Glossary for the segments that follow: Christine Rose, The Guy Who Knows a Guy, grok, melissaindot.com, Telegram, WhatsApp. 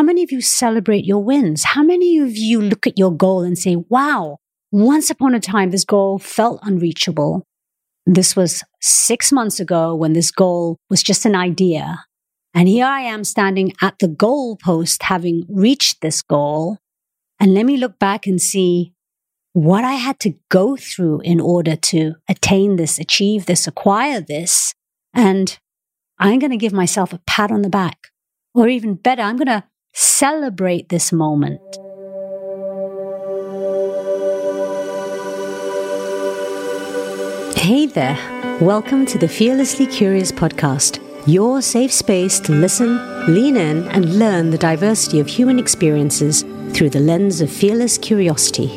How many of you celebrate your wins? How many of you look at your goal and say, wow, once upon a time, this goal felt unreachable. This was 6 months ago when this goal was just an idea. And here I am standing at the goalpost, having reached this goal. And let me look back and see what I had to go through in order to attain this, achieve this, acquire this. And I'm going to give myself a pat on the back. Or even better, I'm going to celebrate this moment. Hey there. Welcome to the Fearlessly Curious podcast, your safe space to listen, lean in, and learn the diversity of human experiences through the lens of fearless curiosity.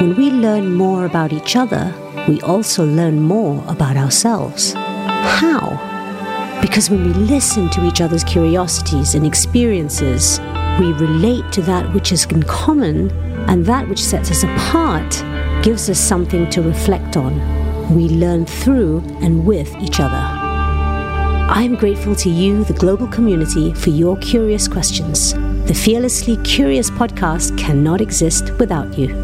When we learn more about each other, we also learn more about ourselves. How? Because when we listen to each other's curiosities and experiences, we relate to that which is in common, and that which sets us apart gives us something to reflect on. We learn through and with each other. I'm grateful to you, the global community, for your curious questions. The Fearlessly Curious podcast cannot exist without you.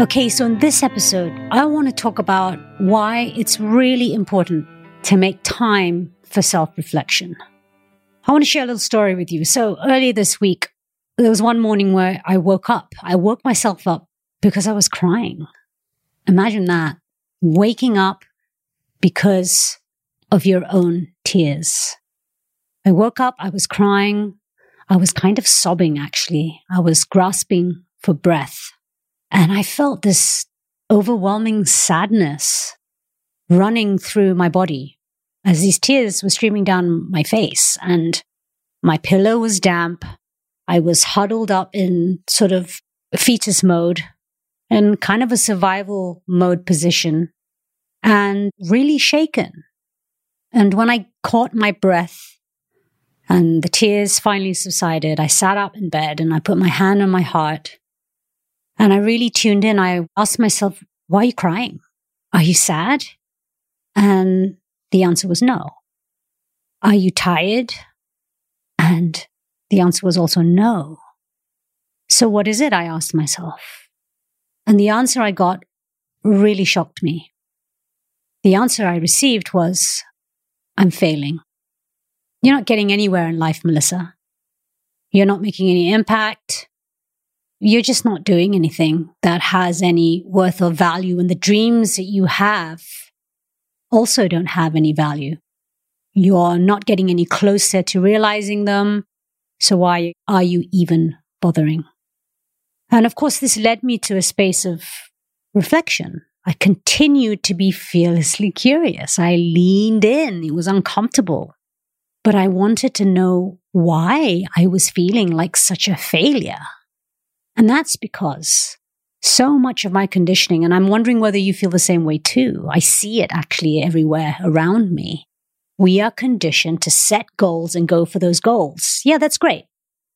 Okay, so in this episode, I want to talk about why it's really important to make time for self-reflection. I want to share a little story with you. So earlier this week, there was one morning where I woke up. I woke myself up because I was crying. Imagine that, waking up because of your own tears. I woke up, I was crying. I was kind of sobbing, actually. I was grasping for breath. And I felt this overwhelming sadness running through my body as these tears were streaming down my face. And my pillow was damp. I was huddled up in sort of fetus mode and kind of a survival mode position and really shaken. And when I caught my breath and the tears finally subsided, I sat up in bed and I put my hand on my heart. And I really tuned in. I asked myself, why are you crying? Are you sad? And the answer was no. Are you tired? And the answer was also no. So what is it? I asked myself. And the answer I got really shocked me. The answer I received was, I'm failing. You're not getting anywhere in life, Melissa. You're not making any impact. You're just not doing anything that has any worth or value, and the dreams that you have also don't have any value. You're not getting any closer to realizing them, so why are you even bothering? And of course, this led me to a space of reflection. I continued to be fearlessly curious. I leaned in. It was uncomfortable, but I wanted to know why I was feeling like such a failure. And that's because so much of my conditioning, and I'm wondering whether you feel the same way too. I see it actually everywhere around me. We are conditioned to set goals and go for those goals. Yeah, that's great.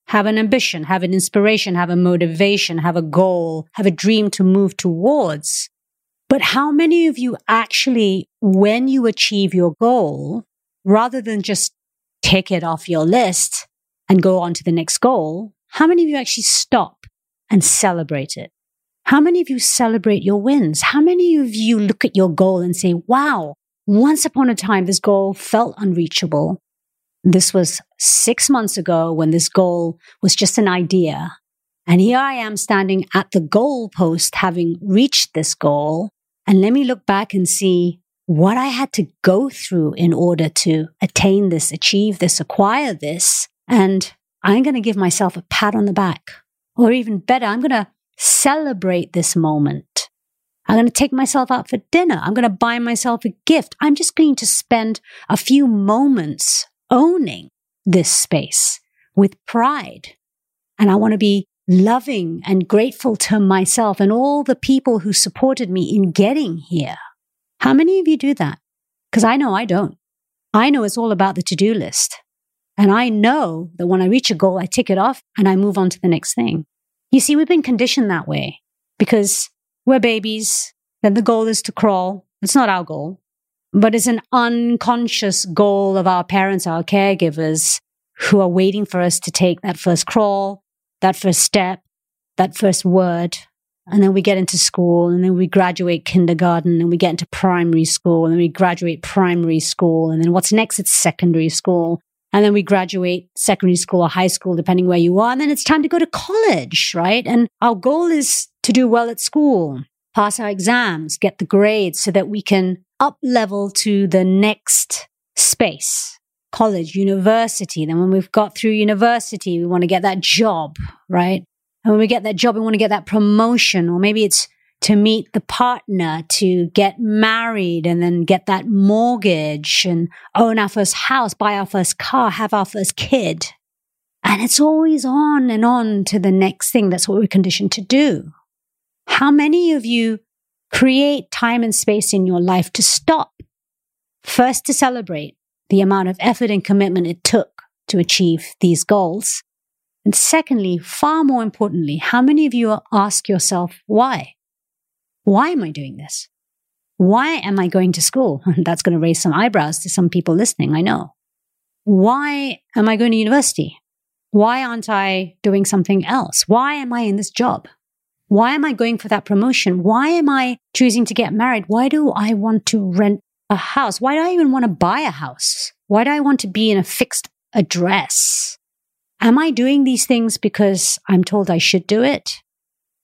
Have an ambition, have an inspiration, have a motivation, have a goal, have a dream to move towards. But how many of you actually, when you achieve your goal, rather than just take it off your list and go on to the next goal, how many of you actually stop and celebrate it? How many of you celebrate your wins? How many of you look at your goal and say, wow, once upon a time, this goal felt unreachable. This was 6 months ago when this goal was just an idea. And here I am standing at the goalpost, having reached this goal. And let me look back and see what I had to go through in order to attain this, achieve this, acquire this. And I'm going to give myself a pat on the back. Or even better, I'm going to celebrate this moment. I'm going to take myself out for dinner. I'm going to buy myself a gift. I'm just going to spend a few moments owning this space with pride. And I want to be loving and grateful to myself and all the people who supported me in getting here. How many of you do that? Because I know I don't. I know it's all about the to-do list. And I know that when I reach a goal, I tick it off and I move on to the next thing. You see, we've been conditioned that way because we're babies. Then the goal is to crawl. It's not our goal. but it's an unconscious goal of our parents, our caregivers, who are waiting for us to take that first crawl, that first step, that first word. And then we get into school, and then we graduate kindergarten, and we get into primary school, and then we graduate primary school, and then what's next? It's secondary school. And then we graduate secondary school or high school, depending where you are. And then it's time to go to college, right? And our goal is to do well at school, pass our exams, get the grades so that we can up level to the next space, college, university. Then when we've got through university, we want to get that job, right? And when we get that job, we want to get that promotion, or maybe it's to meet the partner, to get married and then get that mortgage and own our first house, buy our first car, have our first kid. And it's always on and on to the next thing. That's what we're conditioned to do. How many of you create time and space in your life to stop? First, to celebrate the amount of effort and commitment it took to achieve these goals. And secondly, far more importantly, how many of you ask yourself, why? Why am I doing this? Why am I going to school? That's going to raise some eyebrows to some people listening, I know. Why am I going to university? Why aren't I doing something else? Why am I in this job? Why am I going for that promotion? Why am I choosing to get married? Why do I want to rent a house? Why do I even want to buy a house? Why do I want to be in a fixed address? Am I doing these things because I'm told I should do it?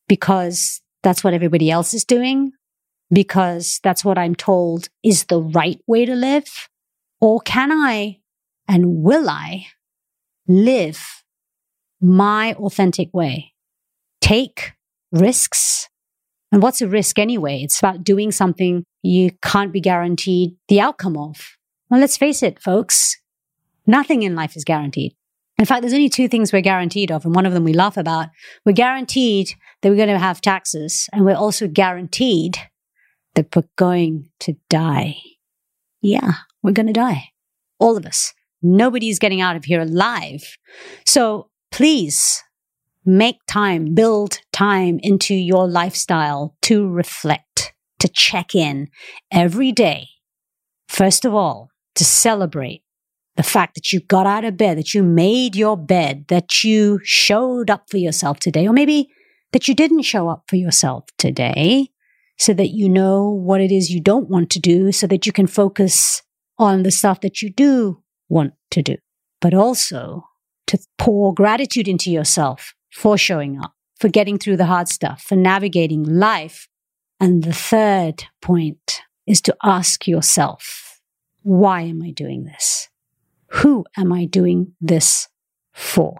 Because that's what everybody else is doing, because that's what I'm told is the right way to live? Or can I and will I live my authentic way? Take risks. And what's a risk anyway? It's about doing something you can't be guaranteed the outcome of. Well, let's face it, folks. Nothing in life is guaranteed. In fact, there's only two things we're guaranteed of, and one of them we laugh about. We're guaranteed that we're going to have taxes, and we're also guaranteed that we're going to die. Yeah, we're going to die. All of us. Nobody's getting out of here alive. So please make time, build time into your lifestyle to reflect, to check in every day. First of all, to celebrate the fact that you got out of bed, that you made your bed, that you showed up for yourself today, or maybe that you didn't show up for yourself today, so that you know what it is you don't want to do, so that you can focus on the stuff that you do want to do. But also to pour gratitude into yourself for showing up, for getting through the hard stuff, for navigating life. And the third point is to ask yourself, why am I doing this? Who am I doing this for?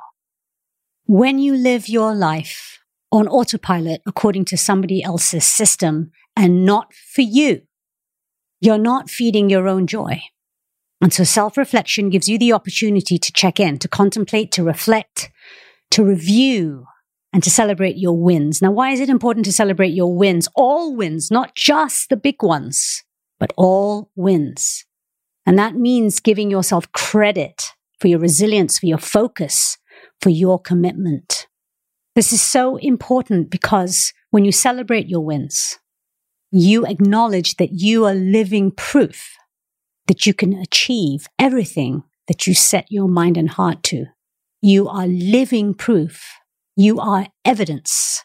When you live your life on autopilot according to somebody else's system and not for you, you're not feeding your own joy. And so self-reflection gives you the opportunity to check in, to contemplate, to reflect, to review, and to celebrate your wins. Now, why is it important to celebrate your wins? All wins, not just the big ones, but all wins. And that means giving yourself credit for your resilience, for your focus, for your commitment. This is so important because when you celebrate your wins, you acknowledge that you are living proof that you can achieve everything that you set your mind and heart to. You are living proof. You are evidence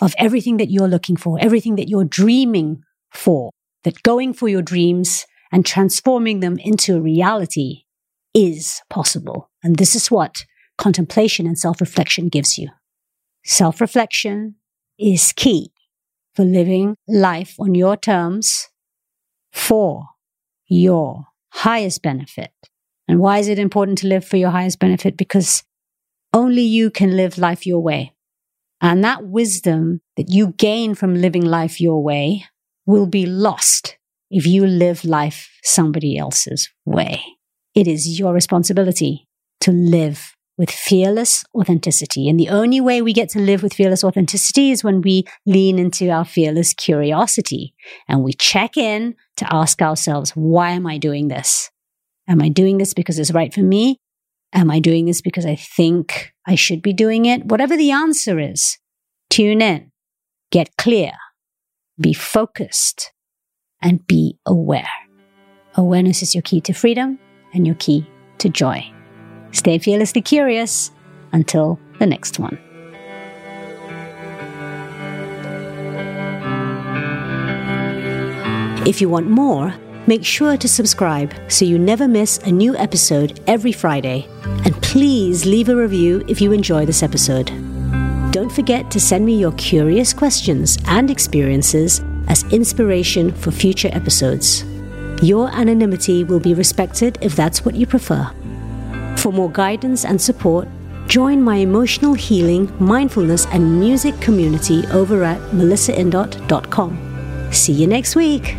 of everything that you're looking for, everything that you're dreaming for, that going for your dreams and transforming them into a reality is possible. And this is what contemplation and self-reflection gives you. Self-reflection is key for living life on your terms for your highest benefit. And why is it important to live for your highest benefit? Because only you can live life your way. And that wisdom that you gain from living life your way will be lost if you live life somebody else's way. It is your responsibility to live with fearless authenticity. And the only way we get to live with fearless authenticity is when we lean into our fearless curiosity and we check in to ask ourselves, why am I doing this? Am I doing this because it's right for me? Am I doing this because I think I should be doing it? Whatever the answer is, tune in, get clear, be focused, and be aware. Awareness is your key to freedom and your key to joy. Stay fearlessly curious until the next one. If you want more, make sure to subscribe so you never miss a new episode every Friday. And please leave a review if you enjoy this episode. Don't forget to send me your curious questions and experiences as inspiration for future episodes. Your anonymity will be respected if that's what you prefer. For more guidance and support, join my emotional healing, mindfulness, and music community over at melissaindot.com. See you next week.